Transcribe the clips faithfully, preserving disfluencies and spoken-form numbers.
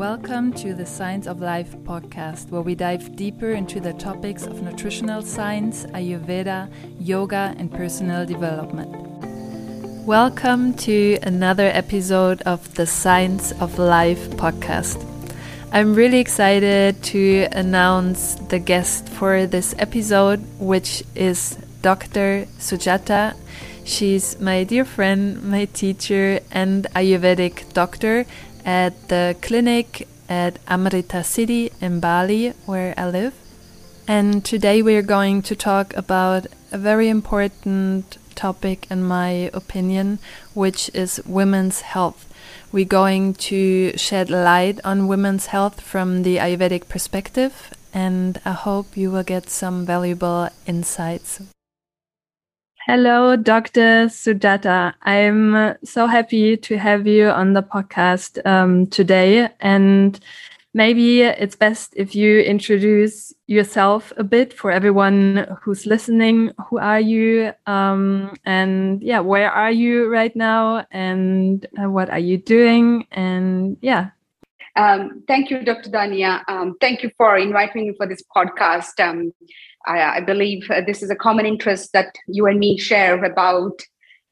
Welcome to the Science of Life podcast, where we dive deeper into the topics of nutritional science, Ayurveda, yoga, and personal development. Welcome to another episode of the Science of Life podcast. I'm really excited to announce the guest for this episode, which is Doctor Sujatha. She's my dear friend, my teacher, and Ayurvedic doctor at the clinic at AmrtaSiddhi in Bali, where I live. And today we're going to talk about a very important topic, in my opinion, which is women's health. We're going to shed light on women's health from the Ayurvedic perspective, and I hope you will get some valuable insights. Hello, Doctor Sujatha. I'm so happy to have you on the podcast um, today. And maybe it's best if you introduce yourself a bit for everyone who's listening. Who are you? Um, and yeah, where are you right now? And uh, what are you doing? And yeah. Um, thank you, Doctor Dania. Um, thank you for inviting me for this podcast. Um, I, I believe uh, this is a common interest that you and me share about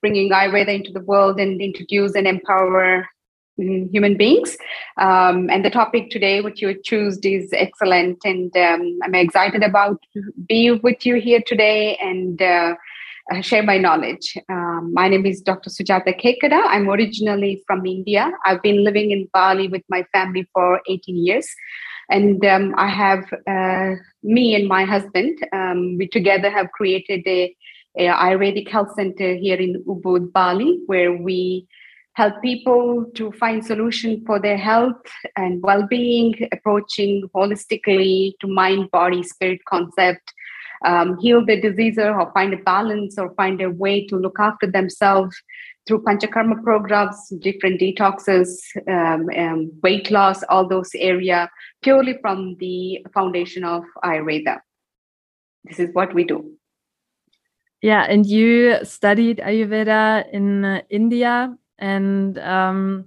bringing Ayurveda into the world and introduce and empower um, human beings. Um, and the topic today, which you chose, is excellent. And um, I'm excited about being with you here today and uh, share my knowledge. Um, my name is Doctor Sujatha Kekada. I'm originally from India. I've been living in Bali with my family for eighteen years. And um, I have, uh, me and my husband, um, we together have created a, a Ayurvedic health center here in Ubud, Bali, where we help people to find solution for their health and well-being, approaching holistically to mind, body, spirit concept, um, heal the disease or find a balance or find a way to look after themselves through Panchakarma programs, different detoxes, um, um, weight loss, all those areas, purely from the foundation of Ayurveda. This is what we do. Yeah, and you studied Ayurveda in uh, India. And um,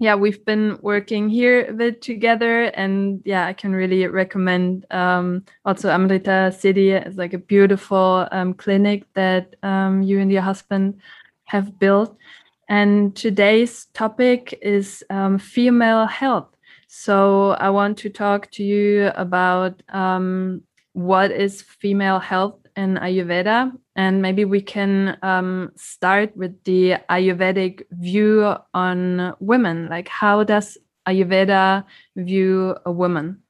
yeah, we've been working here a bit together. And yeah, I can really recommend um, also AmrtaSiddhi. It's like a beautiful um, clinic that um, you and your husband have built. And today's topic is um, female health. So I want to talk to you about um, what is female health in Ayurveda. And maybe we can um, start with the Ayurvedic view on women. Like, how does Ayurveda view a woman?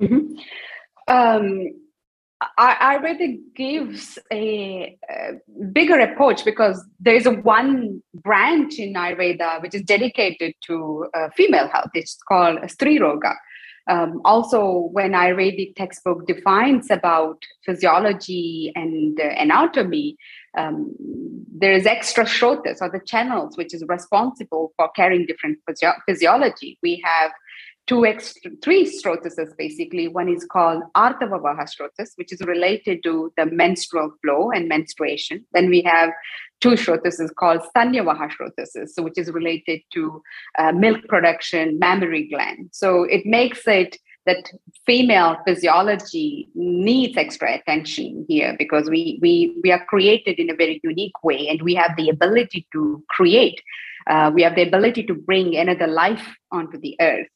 Mm-hmm. Um, Ayurveda gives a, a bigger approach because there is a one branch in Ayurveda which is dedicated to uh, female health. It's called Stri Roga. Um, also, when Ayurvedic textbook defines about physiology and uh, anatomy, um, there is extra shrotas or the channels which is responsible for carrying different physio- physiology. We have Two extra, three strotuses, basically. One is called Artava Vaha strotus, which is related to the menstrual flow and menstruation. Then we have two shrotuses called Sanyavaha strotuses, so which is related to uh, milk production, mammary gland. So it makes it that female physiology needs extra attention here because we we we are created in a very unique way, and we have the ability to create. Uh, we have the ability to bring another life onto the earth.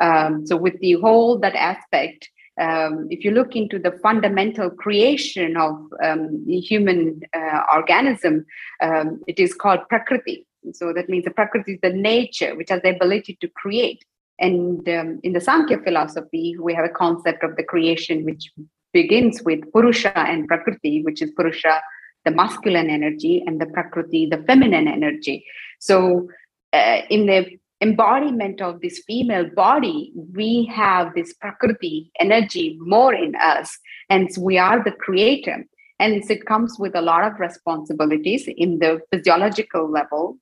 Um, so with the whole that aspect, um, if you look into the fundamental creation of um, the human uh, organism, um, it is called Prakriti. So that means the Prakriti is the nature which has the ability to create. And um, in the Sankhya philosophy, we have a concept of the creation which begins with Purusha and Prakriti, which is Purusha, the masculine energy, and the Prakriti, the feminine energy. So uh, in the embodiment of this female body, we have this Prakriti energy more in us, and we are the creator. And so it comes with a lot of responsibilities in the physiological level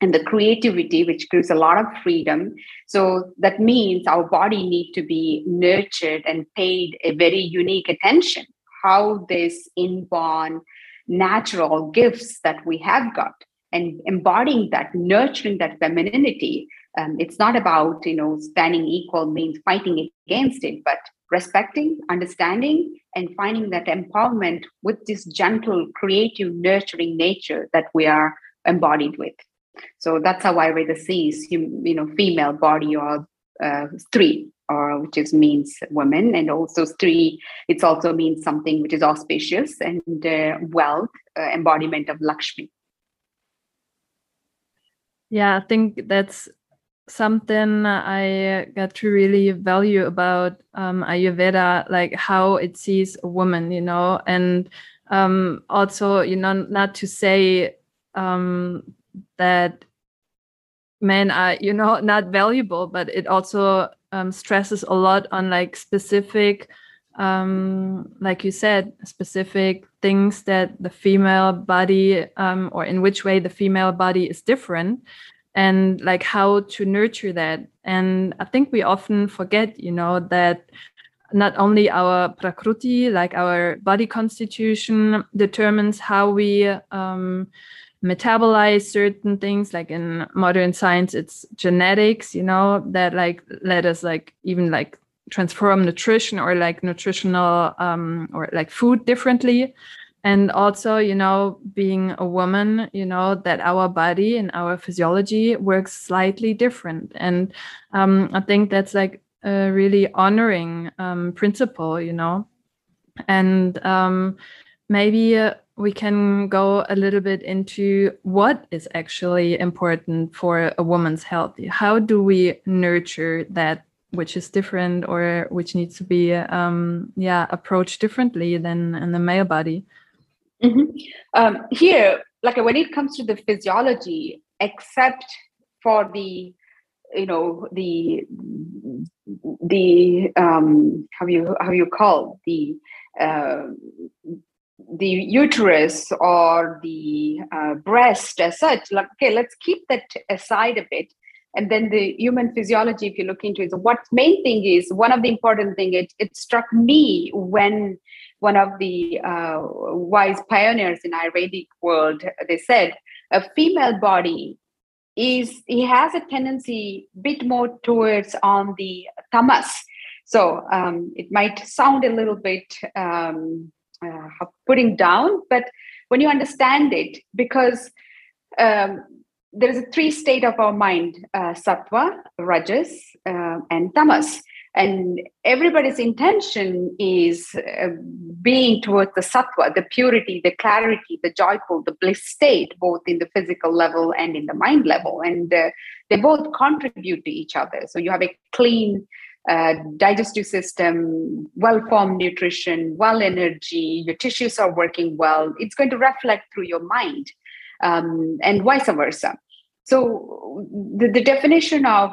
and the creativity, which gives a lot of freedom. So that means our body needs to be nurtured and paid a very unique attention. How this inborn natural gifts that we have got, and embodying that, nurturing that femininity um, it's not about, you know, standing equal means fighting against it, but respecting, understanding, and finding that empowerment with this gentle, creative, nurturing nature that we are embodied with. So that's how Ayurveda sees, you, you know, female body or uh, Stri, or which is means women, and also Stri, it's also means something which is auspicious and uh, wealth, uh, embodiment of Lakshmi. Yeah, I think that's something I got to really value about um, Ayurveda, like how it sees a woman, you know, and um, also, you know, not to say um, that men are, you know, not valuable, but it also um, stresses a lot on like specific, um, like you said, specific things that the female body um, or in which way the female body is different, and like how to nurture that. And I think we often forget, you know, that not only our Prakriti, like our body constitution, determines how we um, metabolize certain things. Like in modern science, it's genetics, you know, that like let us like even like transform nutrition or like nutritional um, or like food differently. And also, you know, being a woman, you know, that our body and our physiology works slightly different. And um, I think that's like a really honoring um, principle, you know. And um, maybe uh, we can go a little bit into what is actually important for a woman's health. How do we nurture that which is different or which needs to be, um, yeah, approached differently than in the male body? Mm-hmm. Um, here, like when it comes to the physiology, except for the, you know, the the um, how you how you call the uh, the uterus or the uh, breast as such. Like, okay, let's keep that aside a bit, and then the human physiology. If you look into it, what main thing is one of the important thing. It it struck me when. One of the uh, wise pioneers in Ayurvedic world, they said, a female body is, it has a tendency a bit more towards on the tamas. So um, it might sound a little bit um, uh, putting down, but when you understand it, because um, there is a three state of our mind, uh, sattva, rajas, uh, and tamas. And everybody's intention is uh, being towards the sattva, the purity, the clarity, the joyful, the bliss state, both in the physical level and in the mind level. And uh, they both contribute to each other. So you have a clean uh, digestive system, well-formed nutrition, well energy, your tissues are working well. It's going to reflect through your mind um, and vice versa. So the, the definition of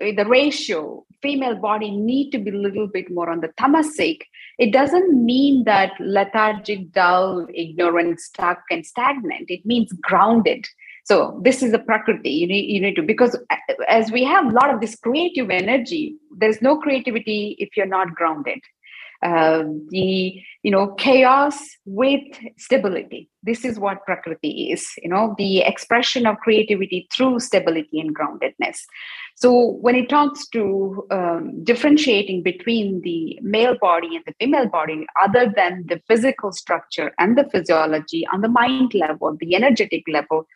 the ratio, female body need to be a little bit more on the tamasic. It doesn't mean that lethargic, dull, ignorant, stuck, and stagnant. It means grounded. So this is the Prakriti. You need, you need to, because as we have a lot of this creative energy, there's no creativity if you're not grounded. Uh, the, you know, chaos with stability. This is what Prakriti is, you know, the expression of creativity through stability and groundedness. So when it talks to um, differentiating between the male body and the female body, other than the physical structure and the physiology, on the mind level, the energetic level,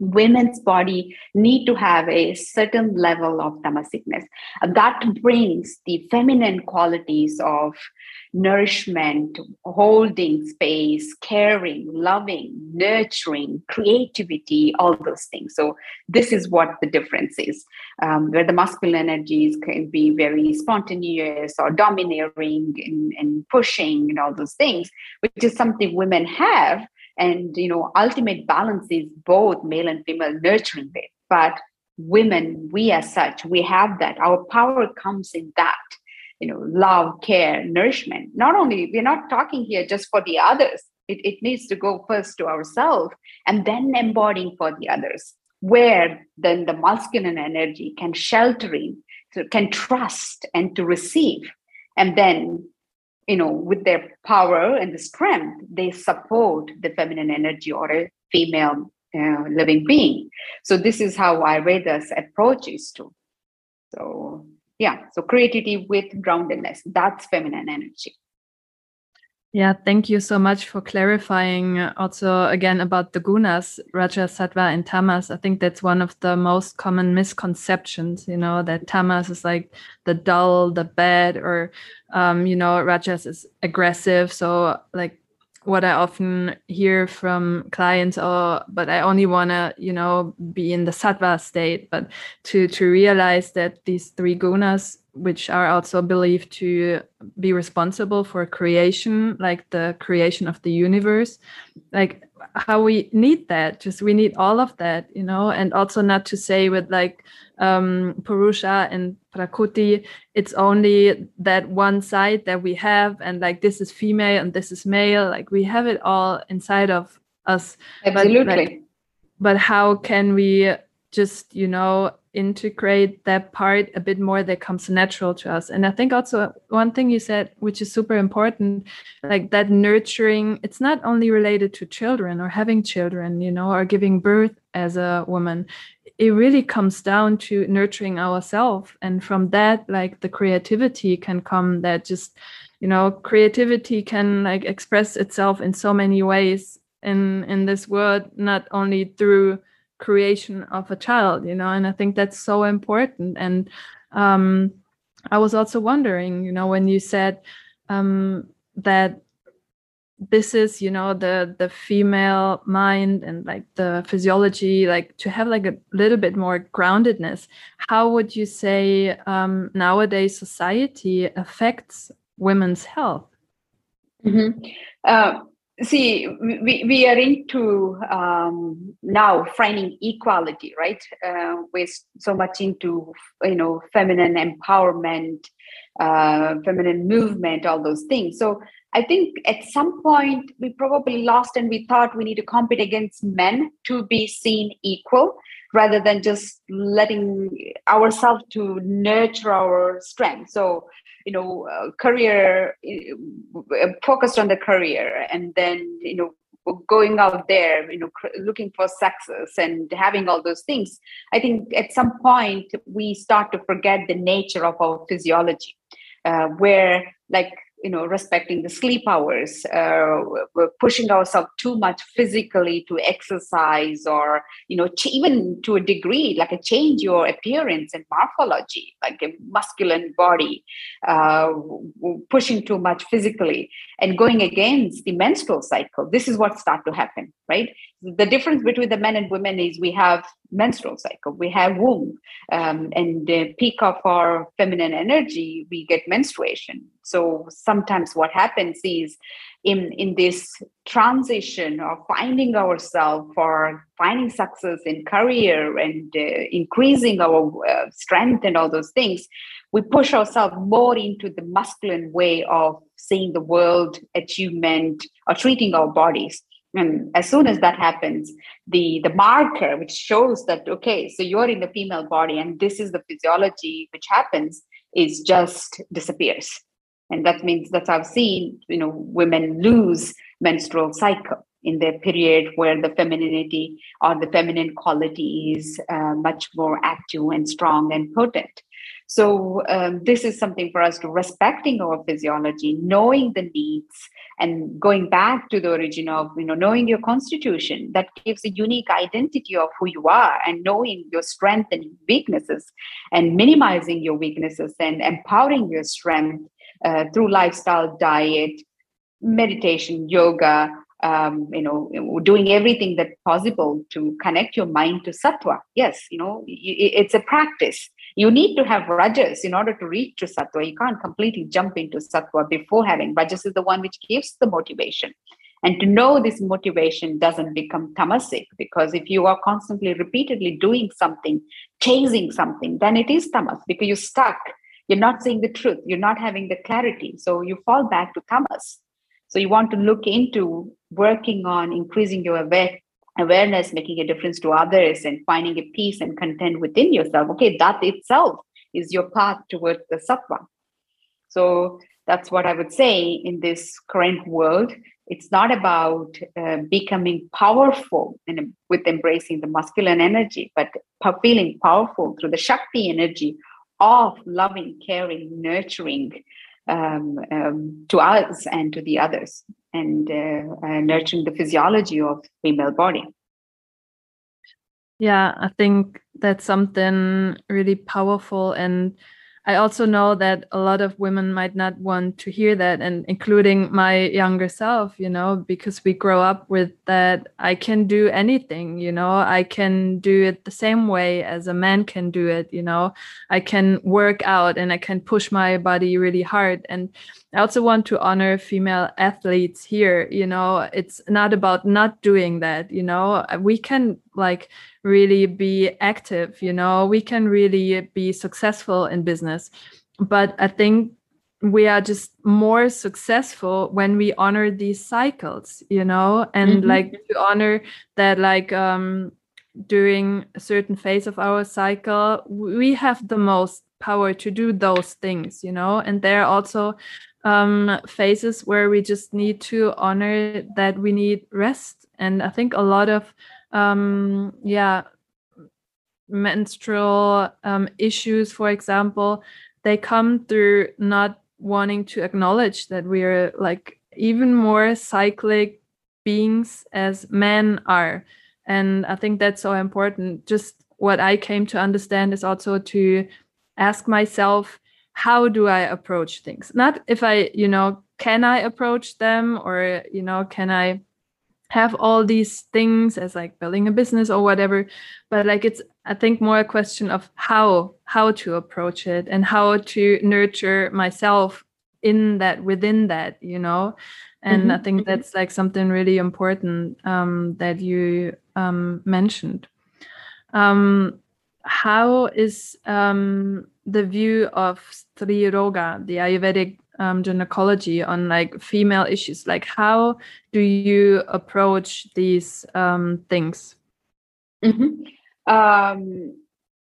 women's body need to have a certain level of tamasicness. And that brings the feminine qualities of nourishment, holding space, caring, loving, nurturing, creativity, all those things. So this is what the difference is, um, where the masculine energies can be very spontaneous or domineering and, and pushing and all those things, which is something women have. And, you know, ultimate balance is both male and female nurturing it. But women, we as such, we have that. Our power comes in that, you know, love, care, nourishment. Not only, we're not talking here just for the others. It, it needs to go first to ourselves and then embodying for the others, where then the masculine energy can sheltering, can trust and to receive. And then, you know, with their power and the strength, they support the feminine energy or a female uh, living being. So this is how Ayurveda's approach is to. So yeah, so creativity with groundedness, that's feminine energy. Yeah, thank you so much for clarifying also again about the gunas, rajas, sattva and tamas. I think that's one of the most common misconceptions, you know, that tamas is like the dull, the bad, or, um, you know, rajas is aggressive. So like what I often hear from clients, oh, but I only want to, you know, be in the sattva state. But to to realize that these three gunas, which are also believed to be responsible for creation, like the creation of the universe, like how we need that, just we need all of that, you know, and also not to say with like um, Purusha and Prakriti, it's only that one side that we have, and like this is female and this is male, like we have it all inside of us. Absolutely. But, like, but how can we just, you know, integrate that part a bit more that comes natural to us? And I think also one thing you said, which is super important, like that nurturing, it's not only related to children or having children, you know, or giving birth as a woman. It really comes down to nurturing ourselves. And from that, like the creativity can come, that just, you know, creativity can like express itself in so many ways in, in this world, not only through creation of a child, you know. And I think that's so important. And um I was also wondering, you know, when you said um that this is, you know, the the female mind and like the physiology, like to have like a little bit more groundedness, how would you say um nowadays society affects women's health? Mm-hmm. uh- See, we, we are into um, now framing equality, right? Uh, we're so much into, you know, feminine empowerment, uh, feminine movement, all those things. So I think at some point we probably lost, and we thought we need to compete against men to be seen equal, rather than just letting ourselves to nurture our strength. So, you know, uh, career, uh, focused on the career, and then, you know, going out there, you know, cr- looking for success and having all those things. I think at some point we start to forget the nature of our physiology, uh, where like, you know, respecting the sleep hours, uh, we're pushing ourselves too much physically to exercise, or, you know, ch- even to a degree, like a change your appearance and morphology, like a masculine body, uh, pushing too much physically and going against the menstrual cycle. This is what starts to happen, right? The difference between the men and women is we have menstrual cycle, we have womb, um, and the peak of our feminine energy, we get menstruation. So sometimes what happens is in, in this transition of finding ourselves or finding success in career and uh, increasing our uh, strength and all those things, we push ourselves more into the masculine way of seeing the world, achievement, or treating our bodies. And as soon as that happens, the, the marker, which shows that, okay, so you're in the female body and this is the physiology which happens, is just disappears. And that means that I've seen, you know, women lose menstrual cycle in their period, where the femininity or the feminine quality is uh, much more active and strong and potent. So um, this is something for us to respecting our physiology, knowing the needs, and going back to the origin of, you know, knowing your constitution. That gives a unique identity of who you are, and knowing your strength and weaknesses, and minimizing your weaknesses and empowering your strength uh, through lifestyle, diet, meditation, yoga, um, you know, doing everything that's possible to connect your mind to sattva. Yes, you know, it's a practice. You need to have rajas in order to reach to sattva. You can't completely jump into sattva before having rajas. Is the one which gives the motivation. And to know this motivation doesn't become tamasic, because if you are constantly, repeatedly doing something, chasing something, then it is tamas, because you're stuck. You're not seeing the truth. You're not having the clarity. So you fall back to tamas. So you want to look into working on increasing your awareness. Awareness, making a difference to others, and finding a peace and content within yourself. Okay, that itself is your path towards the sattva. So that's what I would say in this current world. It's not about uh, becoming powerful in, with embracing the masculine energy, but feeling powerful through the Shakti energy of loving, caring, nurturing um, um, to us and to the others, and uh, uh, nurturing the physiology of female body. Yeah, I think that's something really powerful. And I also know that a lot of women might not want to hear that, and including my younger self, you know, because we grow up with that I can do anything, you know, I can do it the same way as a man can do it, you know, I can work out and I can push my body really hard. And I also want to honor female athletes here, you know, it's not about not doing that, you know, we can like really be active, you know, we can really be successful in business. But I think we are just more successful when we honor these cycles, you know, and mm-hmm. like to honor that, like um, during a certain phase of our cycle, we have the most power to do those things, you know, and there are also um, phases where we just need to honor that we need rest. And I think a lot of um yeah menstrual um issues, for example, they come through not wanting to acknowledge that we are like even more cyclic beings as men are. And I think that's so important. Just what I came to understand is also to ask myself, how do I approach things? Not if I, you know, can I approach them, or, you know, can I have all these things as like building a business or whatever, but like it's, I think, more a question of how how to approach it and how to nurture myself in that, within that, you know. And mm-hmm. I think that's like something really important um, that you um, mentioned. Um, how is um, the view of Stri Roga, the Ayurvedic Um, gynecology, on like female issues? Like, how do you approach these um, things? Mm-hmm. Um,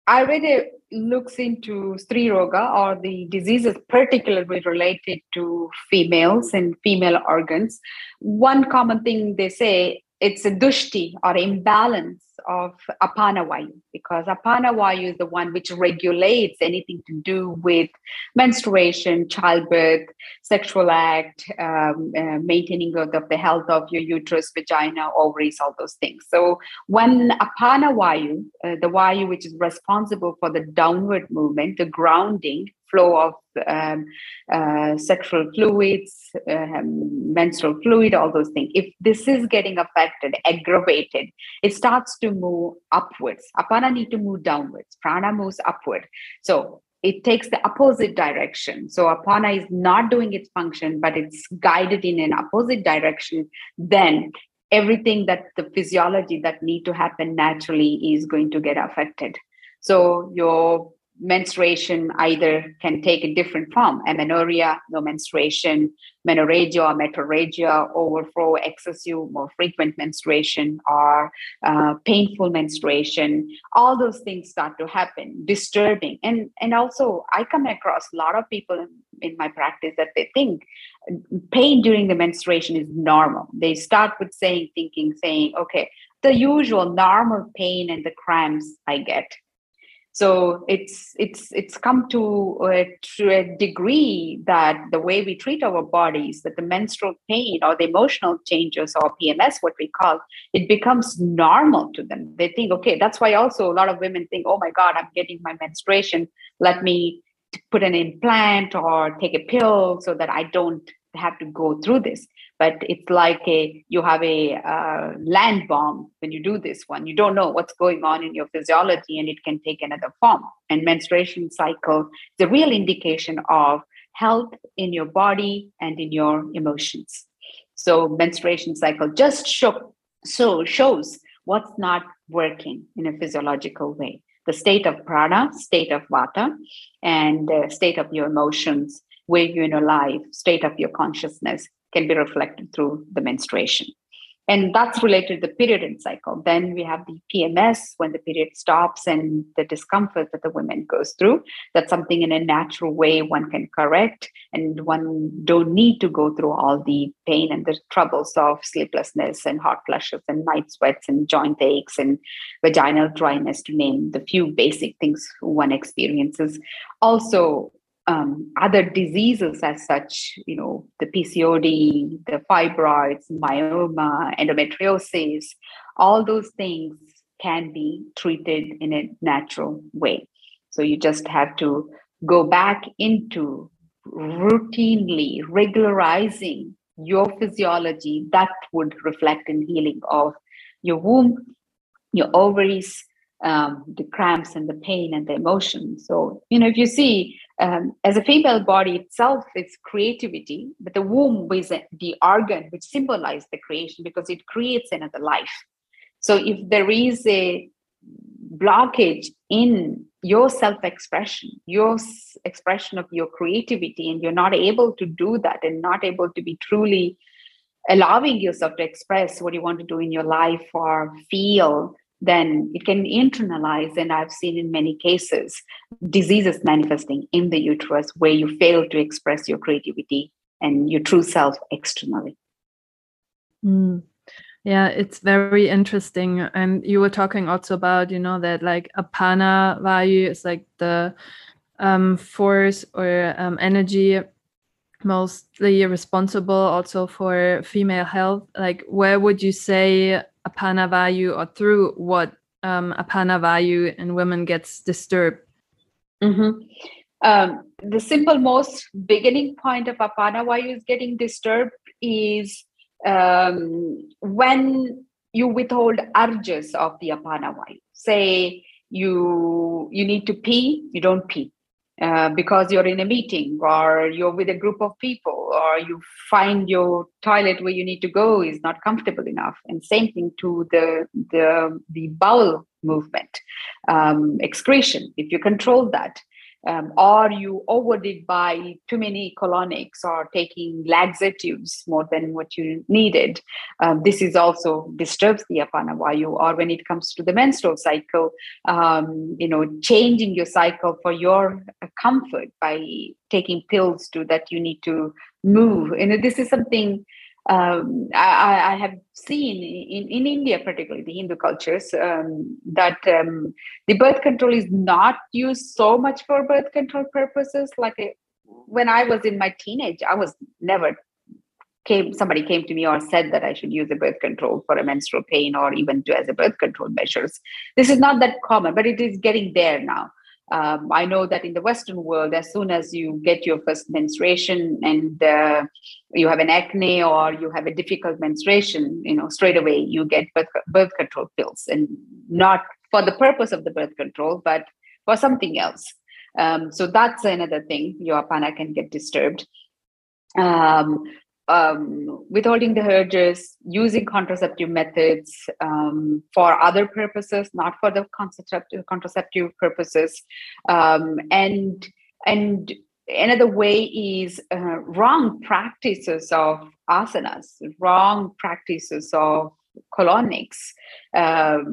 Ayurveda looks into Stri Roga, or the diseases particularly related to females and female organs. One common thing they say, it's a dushti or imbalance of apana vayu, because apana vayu is the one which regulates anything to do with menstruation, childbirth, sexual act, um, uh, maintaining of the, the health of your uterus, vagina, ovaries, all those things. So when apana vayu, uh, the vayu which is responsible for the downward movement, the grounding, flow of um, uh, sexual fluids, um, menstrual fluid, all those things. If this is getting affected, aggravated, it starts to move upwards. Apana need to move downwards. Prana moves upward. So it takes the opposite direction. So apana is not doing its function, but it's guided in an opposite direction. Then everything that the physiology that need to happen naturally is going to get affected. So your menstruation either can take a different form: amenorrhea, no menstruation; menorrhagia or metorrhagia, overflow, excessive, more frequent menstruation, or uh, painful menstruation. All those things start to happen, disturbing. And and also, I come across a lot of people in, in my practice that they think pain during the menstruation is normal. They start with saying, thinking, saying, okay, the usual normal pain and the cramps I get. So it's it's it's come to a, to a degree that the way we treat our bodies, that the menstrual pain or the emotional changes, or P M S, what we call, it becomes normal to them. They think, okay, that's why also a lot of women think, oh my God, I'm getting my menstruation. Let me put an implant or take a pill so that I don't have to go through this. But it's like a, you have a uh, land bomb when you do this one. You don't know what's going on in your physiology, and it can take another form. And menstruation cycle, the real indication of health in your body and in your emotions. So menstruation cycle just show, so shows what's not working in a physiological way. The state of prana, state of vata, and uh, state of your emotions, where you're in your life, state of your consciousness, can be reflected through the menstruation. And that's related to the period cycle. Then we have the P M S, when the period stops and the discomfort that the woman goes through. That's something in a natural way one can correct, and one don't need to go through all the pain and the troubles of sleeplessness and hot flushes and night sweats and joint aches and vaginal dryness, to name the few basic things one experiences. Also, Um, other diseases as such, you know, the P C O D, the fibroids, myoma, endometriosis, all those things can be treated in a natural way. So you just have to go back into routinely regularizing your physiology that would reflect in healing of your womb, your ovaries, Um, the cramps and the pain and the emotion. So, you know, if you see, um, as a female body itself, it's creativity, but the womb is the organ which symbolizes the creation because it creates another life. So if there is a blockage in your self-expression, your expression of your creativity, and you're not able to do that and not able to be truly allowing yourself to express what you want to do in your life or feel, then it can internalize, and I've seen in many cases, diseases manifesting in the uterus where you fail to express your creativity and your true self externally. Mm. Yeah, it's very interesting. And you were talking also about, you know, that like apana vayu is like the um, force or um, energy mostly responsible also for female health. Like, where would you say apana vayu, or through what um, apana vayu in women gets disturbed? Mm-hmm. Um, the simple most beginning point of apana vayu is getting disturbed is um, when you withhold urges of the apana vayu. Say you you need to pee, you don't pee. Uh, because you're in a meeting or you're with a group of people, or you find your toilet where you need to go is not comfortable enough. And same thing to the the, the bowel movement, um, excretion, if you control that. Um, or you overdid by too many colonics or taking laxatives more than what you needed. Um, this is also disturbs the apana vayu. Or when it comes to the menstrual cycle, um, you know, changing your cycle for your comfort by taking pills to that you need to move. You know, this is something um, I, I have seen in, in India, particularly the Hindu cultures, um, that um, the birth control is not used so much for birth control purposes. Like a, when I was in my teenage, I was never came, somebody came to me or said that I should use a birth control for a menstrual pain or even to as a birth control measures. This is not that common, but it is getting there now. Um, I know that in the Western world, as soon as you get your first menstruation and uh, you have an acne or you have a difficult menstruation, you know, straight away you get birth, birth control pills, and not for the purpose of the birth control, but for something else. Um, so that's another thing. Your apana can get disturbed. Um, Um, withholding the urges, using contraceptive methods um, for other purposes, not for the contraceptive contraceptive purposes, um, and and another way is uh, wrong practices of asanas, wrong practices of colonics. Um,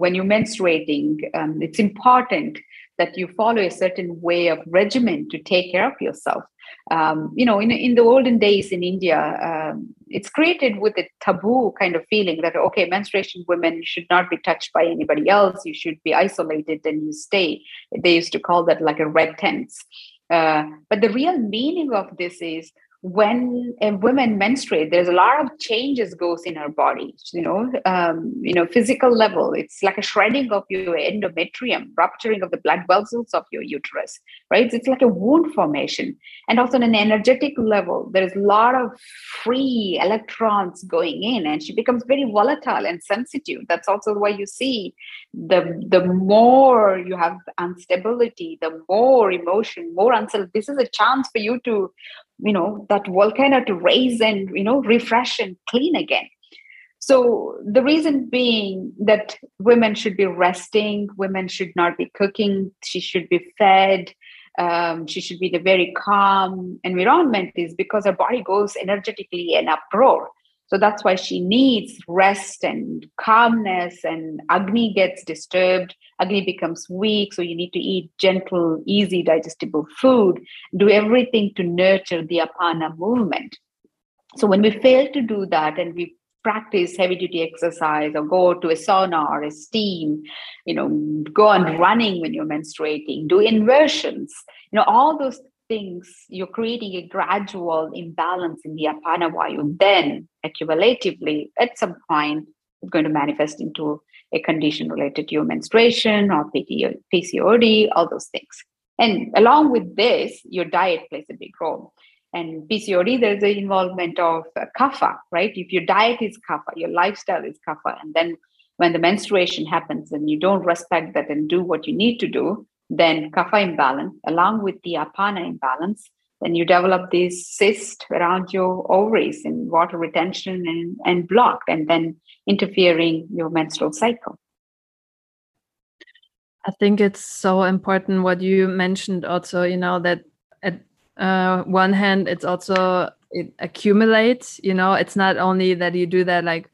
when you're menstruating, um, it's important that you follow a certain way of regimen to take care of yourself. Um, you know, in, in the olden days in India, um, it's created with a taboo kind of feeling that, okay, menstruation women should not be touched by anybody else. You should be isolated and you stay. They used to call that like a red tense. Uh, but the real meaning of this is, when a woman menstruates, there's a lot of changes goes in her body, you know, um, you know, physical level. It's like a shredding of your endometrium, rupturing of the blood vessels of your uterus, right? It's like a wound formation. And also on an energetic level, there's a lot of free electrons going in, and she becomes very volatile and sensitive. That's also why you see the, the more you have instability, the more emotion, more uncertainty. This is a chance for you to, you know, that volcano to raise and, you know, refresh and clean again. So the reason being that women should be resting, women should not be cooking, she should be fed, um, she should be in a very calm environment, is because her body goes energetically in uproar. So that's why she needs rest and calmness, and Agni gets disturbed. Agni becomes weak, so you need to eat gentle, easy, digestible food. Do everything to nurture the apana movement. So when we fail to do that and we practice heavy-duty exercise or go to a sauna or a steam, you know, go on running when you're menstruating, do inversions, you know, all those things, you're creating a gradual imbalance in the apana vayu. Then, accumulatively, at some point, it's going to manifest into a condition related to your menstruation or P C O D, all those things. And along with this, your diet plays a big role. And P C O D, there's the involvement of kapha, right? If your diet is kapha, your lifestyle is kapha, and then when the menstruation happens and you don't respect that and do what you need to do, then kapha imbalance, along with the apana imbalance, then you develop these cysts around your ovaries and water retention and, and block, and then interfering your menstrual cycle. I think it's so important what you mentioned also, you know, that at uh, one hand, it's also, it accumulates, you know, it's not only that you do that like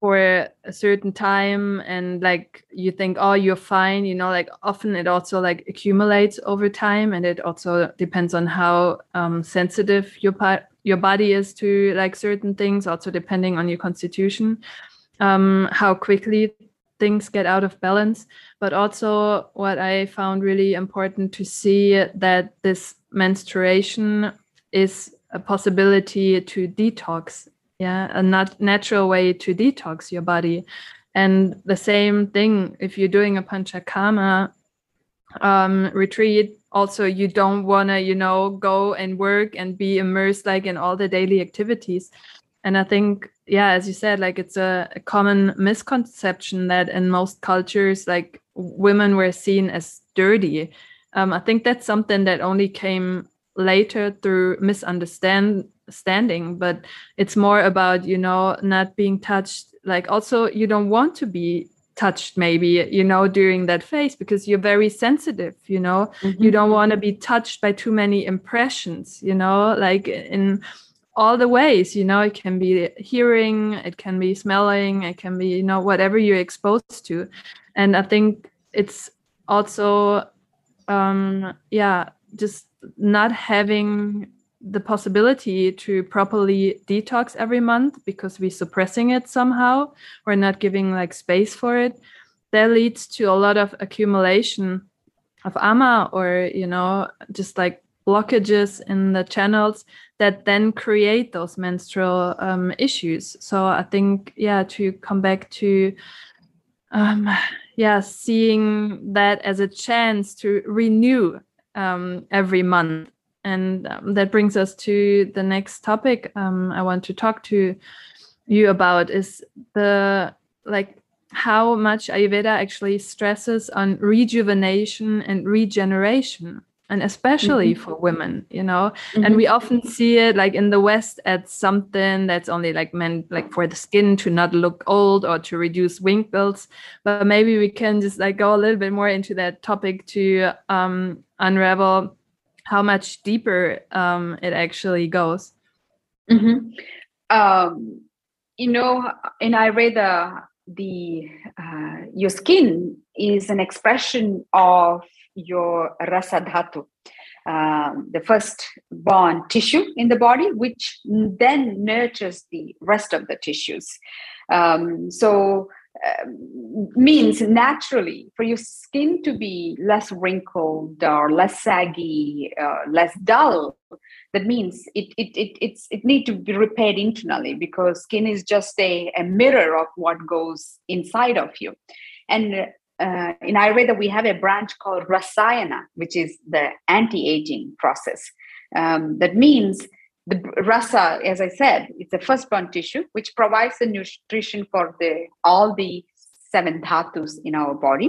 for a certain time and like you think, oh, you're fine, you know, like often it also like accumulates over time, and it also depends on how um, sensitive your part, your body is to like certain things, also depending on your constitution, um, how quickly things get out of balance. But also what I found really important to see, that this menstruation is a possibility to detox. Yeah, a nat- natural way to detox your body. And the same thing, if you're doing a Panchakarma um, retreat, also you don't want to, you know, go and work and be immersed like in all the daily activities. And I think, yeah, as you said, like it's a, a common misconception that in most cultures, like women were seen as dirty. Um, I think that's something that only came later through misunderstanding. Standing, but it's more about, you know, not being touched. Like also you don't want to be touched, maybe, you know, during that phase, because you're very sensitive, you know, mm-hmm. you don't want to be touched by too many impressions, you know, like in all the ways, you know, it can be hearing, it can be smelling, it can be, you know, whatever you're exposed to. And I think it's also, um, yeah, just not having the possibility to properly detox every month because we're suppressing it somehow or not giving like space for it, that leads to a lot of accumulation of ama, or, you know, just like blockages in the channels that then create those menstrual um, issues. So I think, yeah, to come back to, um, yeah, seeing that as a chance to renew um, every month. And um, that brings us to the next topic um, I want to talk to you about, is the like how much Ayurveda actually stresses on rejuvenation and regeneration, and especially mm-hmm. for women, you know, mm-hmm. and we often see it like in the West as something that's only like meant like for the skin to not look old or to reduce wrinkles. But maybe we can just like go a little bit more into that topic to um, unravel how much deeper um, it actually goes. Mm-hmm. Um, you know, in Ayurveda, the uh, your skin is an expression of your rasadhatu, um, the first born tissue in the body, which then nurtures the rest of the tissues. Um, so Uh, means naturally for your skin to be less wrinkled or less saggy, uh, less dull, that means it it it it's, it needs to be repaired internally, because skin is just a, a mirror of what goes inside of you. And uh, in Ayurveda, we have a branch called Rasayana, which is the anti-aging process. Um, that means the rasa, as I said, it's a firstborn tissue, which provides the nutrition for the all the seven dhatus in our body.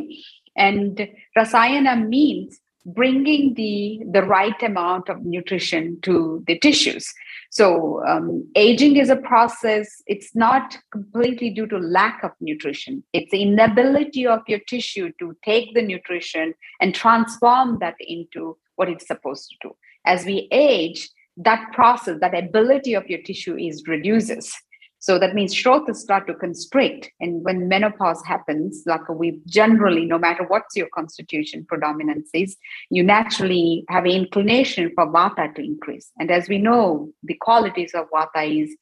And rasayana means bringing the, the right amount of nutrition to the tissues. So um, aging is a process. It's not completely due to lack of nutrition. It's the inability of your tissue to take the nutrition and transform that into what it's supposed to do. As we age, that process, that ability of your tissue is reduces. So that means shrotas start to constrict. And when menopause happens, like we generally, no matter what's your constitution predominance is, you naturally have an inclination for vata to increase. And as we know, the qualities of vata is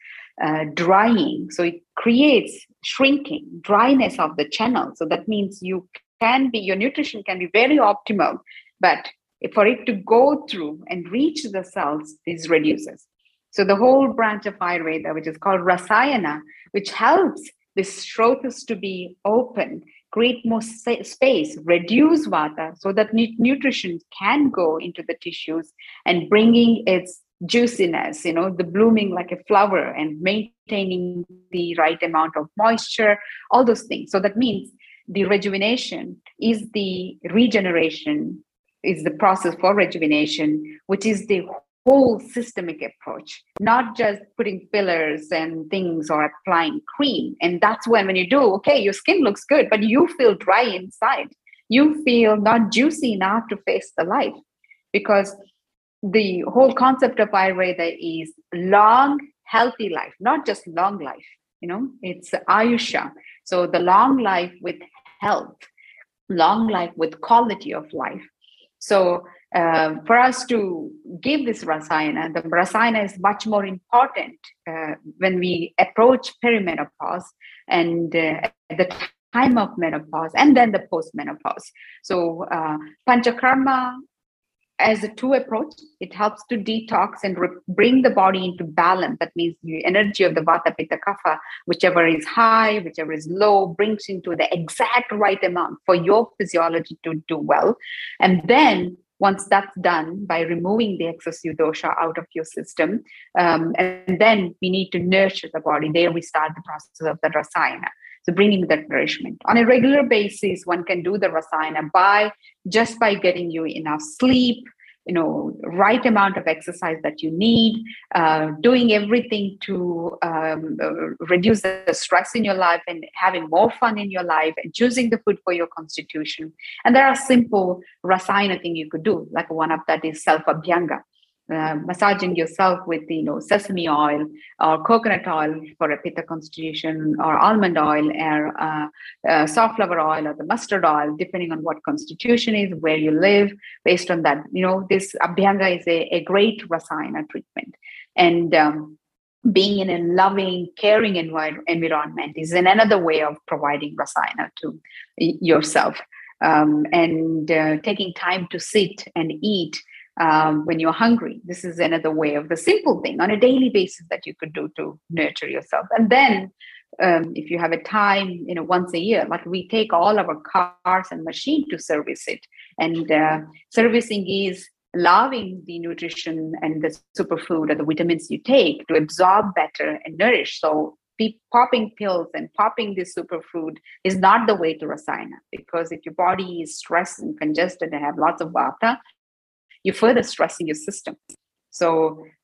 uh, drying. So it creates shrinking, dryness of the channel. So that means you can be, your nutrition can be very optimal, but for it to go through and reach the cells, this reduces. So the whole branch of Ayurveda, which is called Rasayana, which helps the shrotas to be open, create more space, reduce vata so that nutrition can go into the tissues and bringing its juiciness, you know, the blooming like a flower and maintaining the right amount of moisture, all those things. So that means the rejuvenation is the regeneration, is the process for rejuvenation, which is the whole systemic approach, not just putting fillers and things or applying cream. And that's when, when you do, okay, your skin looks good, but you feel dry inside. You feel not juicy enough to face the life, because the whole concept of Ayurveda is long, healthy life, not just long life. You know, it's Ayusha. So the long life with health, long life with quality of life. So uh, for us to give this Rasayana, the Rasayana is much more important uh, when we approach perimenopause and uh, at the time of menopause and then the postmenopause. So uh, Panchakarma as a two approach, it helps to detox and re- bring the body into balance. That means the energy of the vata, pitta, kapha, whichever is high, whichever is low, brings into the exact right amount for your physiology to do well. And then once that's done by removing the excessive dosha out of your system, um, and then we need to nurture the body. There we start the process of the Rasayana. So bringing that nourishment on a regular basis, one can do the Rasayana by just by getting you enough sleep, you know, right amount of exercise that you need, uh, doing everything to um, reduce the stress in your life and having more fun in your life and choosing the food for your constitution. And there are simple Rasayana thing you could do, like one of that is self abhyanga. Uh, massaging yourself with, you know, sesame oil or coconut oil for a pitta constitution, or almond oil, or uh, uh, safflower oil, or the mustard oil, depending on what constitution is, where you live. Based on that, you know, this abhyanga is a, a great Rasayana treatment. And um, being in a loving, caring envi- environment is another way of providing Rasayana to yourself. Um, and uh, taking time to sit and eat Um, when you're hungry. This is another way of the simple thing on a daily basis that you could do to nurture yourself. And then um, if you have a time, you know, once a year, like we take all our cars and machine to service it. And uh, servicing is allowing the nutrition and the superfood or the vitamins you take to absorb better and nourish. So be popping pills and popping this superfood is not the way to Rasayana, because if your body is stressed and congested and have lots of vata, you're further stressing your system. So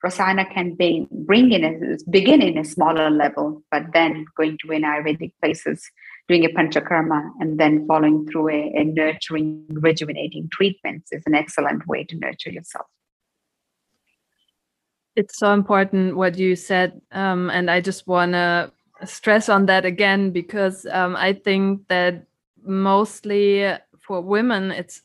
Rasayana can be, bring in a, begin in a smaller level, but then going to an Ayurvedic places, doing a Panchakarma, and then following through a, a nurturing, rejuvenating treatments is an excellent way to nurture yourself. It's so important what you said, um, and I just want to stress on that again, because um, I think that mostly for women, it's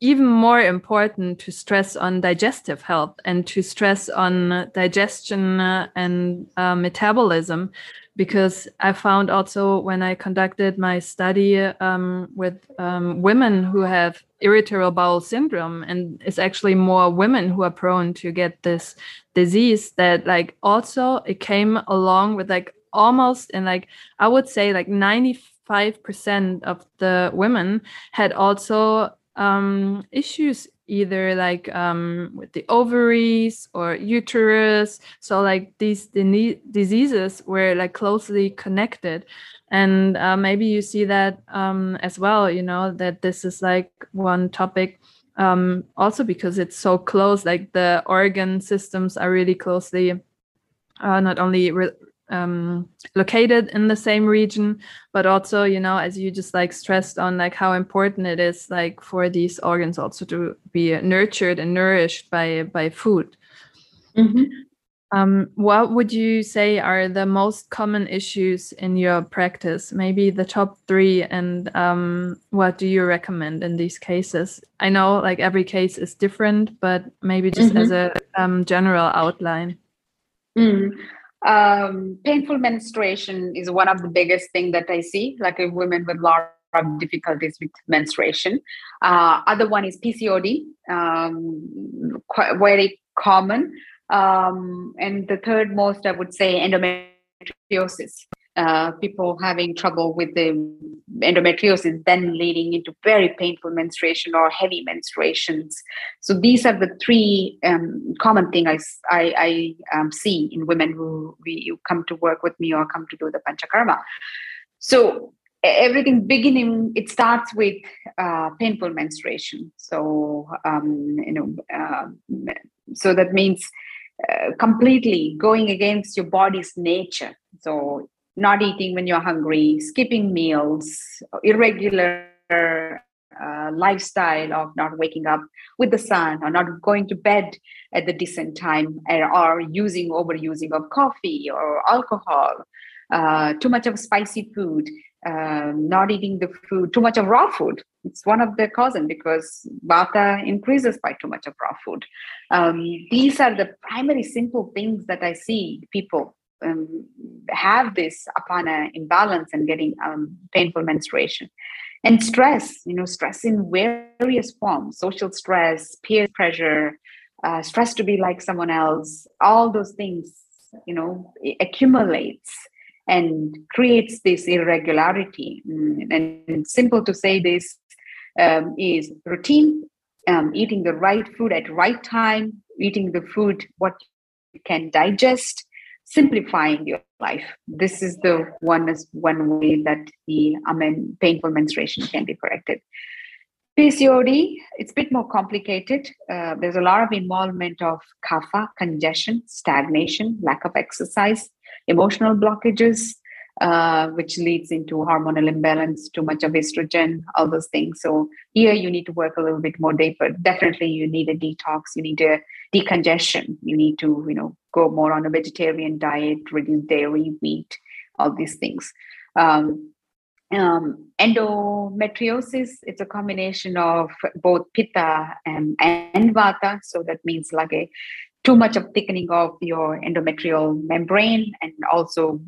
even more important to stress on digestive health and to stress on digestion and uh, metabolism, because I found also when I conducted my study um, with um, women who have irritable bowel syndrome, and it's actually more women who are prone to get this disease, that like also it came along with like almost, and like I would say like ninety-five percent of the women had also Um, issues either like um, with the ovaries or uterus. So like these de- diseases were like closely connected. And uh, maybe you see that um, as well, you know, that this is like one topic um, also because it's so close, like the organ systems are really closely uh, not only re- Um, located in the same region, but also, you know, as you just like stressed on like how important it is like for these organs also to be nurtured and nourished by by food. Mm-hmm. Um, what would you say are the most common issues in your practice? Maybe the top three, and um, what do you recommend in these cases? I know like every case is different, but maybe just mm-hmm. as a um, general outline. Mm. Um, painful menstruation is one of the biggest thing that I see, like in women with large difficulties with menstruation. Uh, other one is P C O D, um, quite, very common. Um, and the third most, I would say, endometriosis. Uh, people having trouble with the endometriosis, then leading into very painful menstruation or heavy menstruations. So these are the three um, common things I, I, I um, see in women who we, who come to work with me or come to do the Panchakarma. So everything beginning, it starts with uh, painful menstruation. So, um, you know, uh, so that means uh, completely going against your body's nature. So not eating when you're hungry, skipping meals, irregular uh, lifestyle of not waking up with the sun or not going to bed at the decent time, or using overusing of coffee or alcohol, uh, too much of spicy food, uh, not eating the food, too much of raw food. It's one of the causes because vata increases by too much of raw food. Um, these are the primary simple things that I see people Um, have this apana imbalance and getting um, painful menstruation. And stress, you know, stress in various forms, social stress, peer pressure, uh, stress to be like someone else, all those things, you know, accumulates and creates this irregularity. And, and simple to say this um, is routine, um, eating the right food at right time, eating the food what you can digest, simplifying your life. This is the one is one way that the amen, painful menstruation can be corrected. P C O D, it's a bit more complicated. Uh, there's a lot of involvement of kapha, congestion, stagnation, lack of exercise, emotional blockages, uh, which leads into hormonal imbalance, too much of estrogen, all those things. So here you need to work a little bit more deeper. Definitely you need a detox, you need a decongestion, you need to, you know, go more on a vegetarian diet, reduce dairy, wheat, all these things. Um, um, endometriosis, it's a combination of both pitta and, and vata. So that means like a too much of thickening of your endometrial membrane and also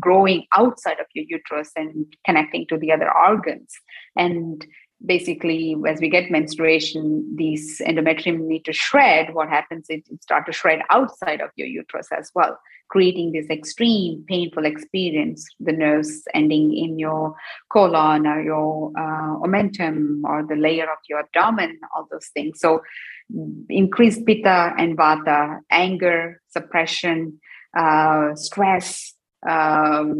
growing outside of your uterus and connecting to the other organs. And basically, as we get menstruation, these endometrium need to shred. What happens is it starts to shred outside of your uterus as well, creating this extreme painful experience, the nerves ending in your colon or your uh, omentum or the layer of your abdomen, all those things. So increased pitta and vata, anger, suppression, uh, stress, Um,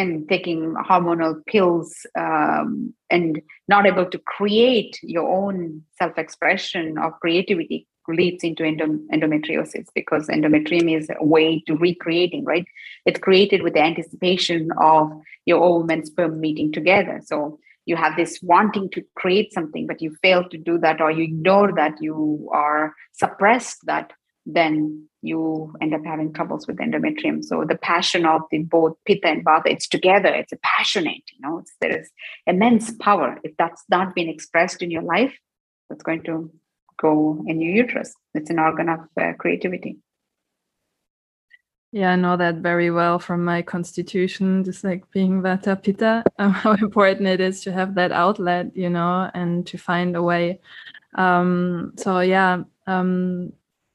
and taking hormonal pills um, and not able to create your own self-expression or creativity leads into endom- endometriosis because endometrium is a way to recreating, right? It's created with the anticipation of your ovum and sperm meeting together. So you have this wanting to create something, but you fail to do that or you ignore that, you are suppressed that, then you end up having troubles with endometrium. So the passion of the both pitta and vata, it's together, it's a passionate, you know, it's, there is immense power. If that's not been expressed in your life, that's going to go in your uterus. It's an organ of uh, creativity. Yeah, I know that very well from my constitution, just like being vata pitta, um, how important it is to have that outlet, you know, and to find a way. Um, so yeah, um,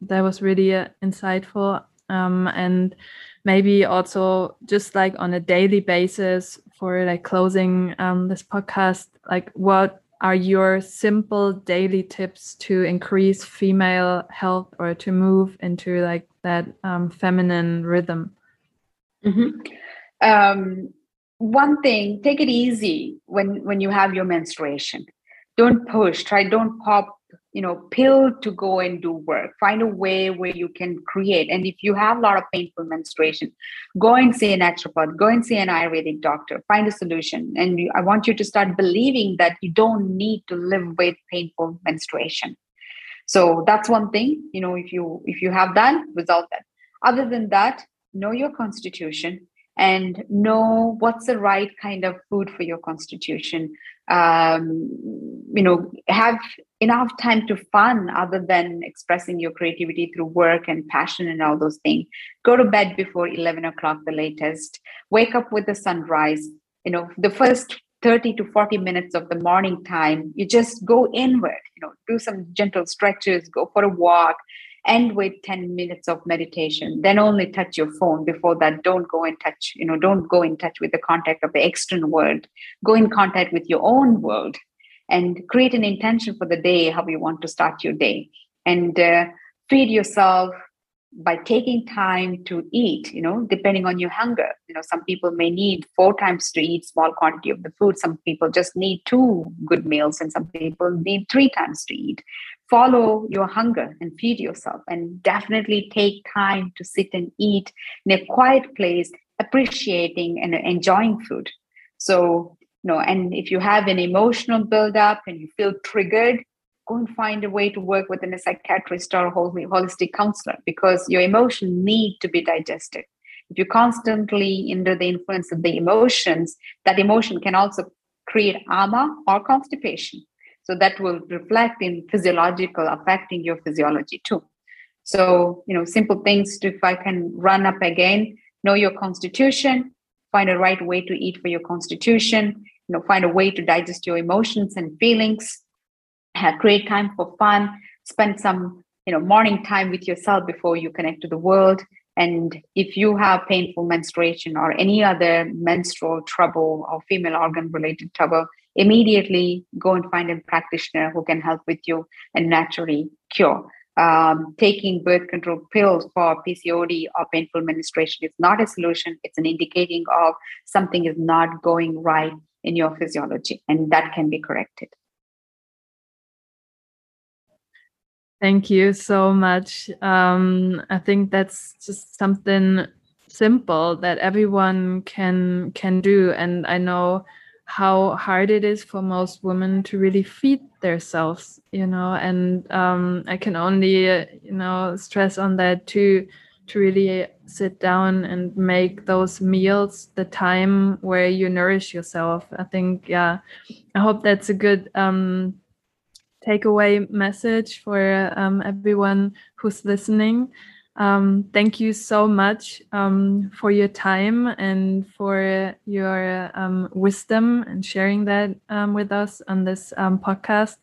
that was really uh, insightful. Um, and maybe also just like on a daily basis for like closing um, this podcast, like what are your simple daily tips to increase female health or to move into like that um, feminine rhythm? Mm-hmm. Um, one thing, take it easy when, when you have your menstruation. Don't push, try, don't pop, you know, pill to go and do work. Find a way where you can create. And if you have a lot of painful menstruation, go and see a naturopath, go and see an Ayurvedic doctor, find a solution. And you, I want you to start believing that you don't need to live with painful menstruation. So that's one thing, you know, if you if you have that, resolve that. Other than that, know your constitution and know what's the right kind of food for your constitution. Um, you know, have enough time to fun other than expressing your creativity through work and passion and all those things. Go to bed before eleven o'clock, the latest. Wake up with the sunrise. You know, the first thirty to forty minutes of the morning time, you just go inward, you know, do some gentle stretches, go for a walk, end with ten minutes of meditation, then only touch your phone. Before that, don't go and touch, you know, don't go in touch with the contact of the external world. Go in contact with your own world and create an intention for the day, how you want to start your day. And uh, feed yourself by taking time to eat, you know, depending on your hunger. You know, some people may need four times to eat small quantity of the food. Some people just need two good meals and some people need three times to eat. Follow your hunger and feed yourself, and definitely take time to sit and eat in a quiet place, appreciating and enjoying food. So, you know, and if you have an emotional buildup and you feel triggered, go and find a way to work within a psychiatrist or a holistic counselor, because your emotions need to be digested. If you're constantly under the influence of the emotions, that emotion can also create ama or constipation. So that will reflect in physiological, affecting your physiology too. So, you know, simple things to, if I can run up again, know your constitution, find a right way to eat for your constitution, you know, find a way to digest your emotions and feelings. Have great time for fun, spend some, you know, morning time with yourself before you connect to the world. And if you have painful menstruation or any other menstrual trouble or female organ related trouble, immediately go and find a practitioner who can help with you and naturally cure. Um, taking birth control pills for P C O D or painful menstruation is not a solution. It's an indicating of something is not going right in your physiology, and that can be corrected. Thank you so much. Um, I think that's just something simple that everyone can can do. And I know how hard it is for most women to really feed themselves, you know, and um, I can only, uh, you know, stress on that too, to really sit down and make those meals the time where you nourish yourself. I think, yeah, I hope that's a good um takeaway message for um, everyone who's listening. Um, thank you so much um, for your time and for your um, wisdom and sharing that um, with us on this um, podcast.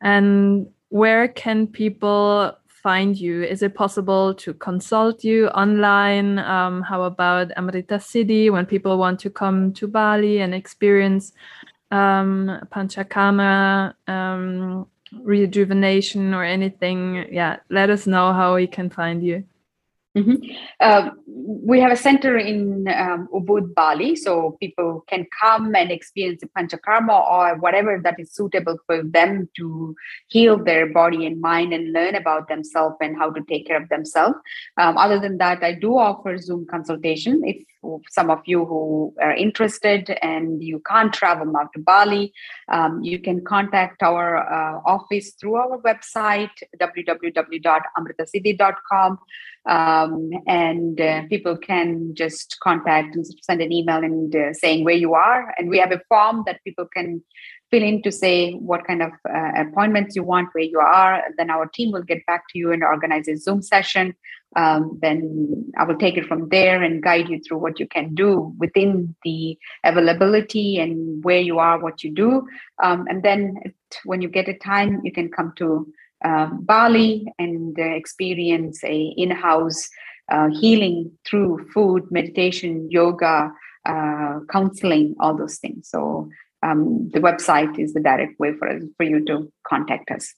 And where can people find you? Is it possible to consult you online? Um, how about AmrtaSiddhi when people want to come to Bali and experience um, Panchakarma, um, rejuvenation or anything? Yeah, let us know how we can find you. Mm-hmm. Uh, we have a center in um, Ubud, Bali, so people can come and experience the Panchakarma or whatever that is suitable for them to heal their body and mind and learn about themselves and how to take care of themselves. Um, other than that, I do offer Zoom consultation if some of you who are interested and you can't travel out to Bali. Um, you can contact our uh, office through our website, w w w dot amrta siddhi dot com. Um, and uh, people can just contact and send an email and uh, saying where you are. And we have a form that people can fill in to say what kind of uh, appointments you want, where you are. Then our team will get back to you and organize a Zoom session. Um, then I will take it from there and guide you through what you can do within the availability and where you are, what you do. Um, and then it, when you get a time, you can come to uh, Bali and uh, experience a in-house uh, healing through food, meditation, yoga, uh, counseling, all those things. So um, the website is the direct way for, for you to contact us.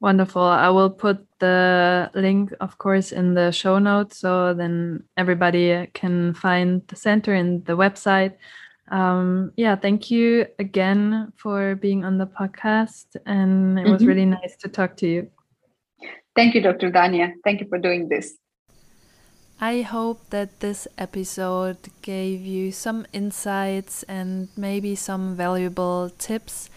Wonderful. I will put the link, of course, in the show notes, so then everybody can find the center and the website. Um, yeah, thank you again for being on the podcast, and it mm-hmm. was really nice to talk to you. Thank you, Doctor Dania. Thank you for doing this. I hope that this episode gave you some insights and maybe some valuable tips.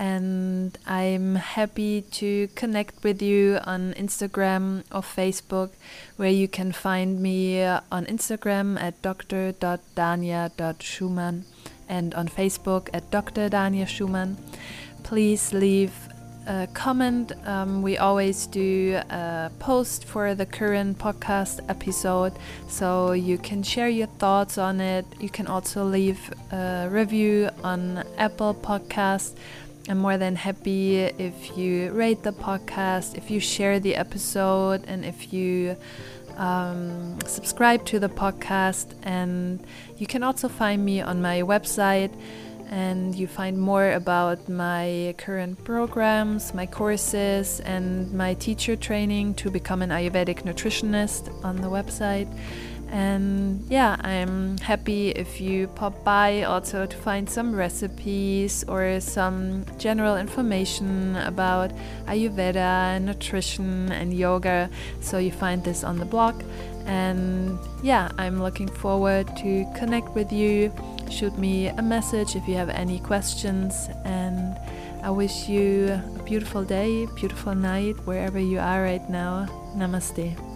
and I'm happy to connect with you on Instagram or Facebook, where you can find me on Instagram at d r dot dania dot schumann and on Facebook at Doctor Dania Schumann. Please leave a comment. Um, we always do a post for the current podcast episode, so you can share your thoughts on it. You can also leave a review on Apple Podcasts. I'm more than happy if you rate the podcast, if you share the episode, and if you um, subscribe to the podcast. And you can also find me on my website, and you find more about my current programs, my courses, and my teacher training to become an Ayurvedic nutritionist on the website. And yeah, I'm happy if you pop by also to find some recipes or some general information about Ayurveda and nutrition and yoga. So you find this on the blog. And yeah, I'm looking forward to connect with you. Shoot me a message if you have any questions. And I wish you a beautiful day, beautiful night, wherever you are right now. Namaste.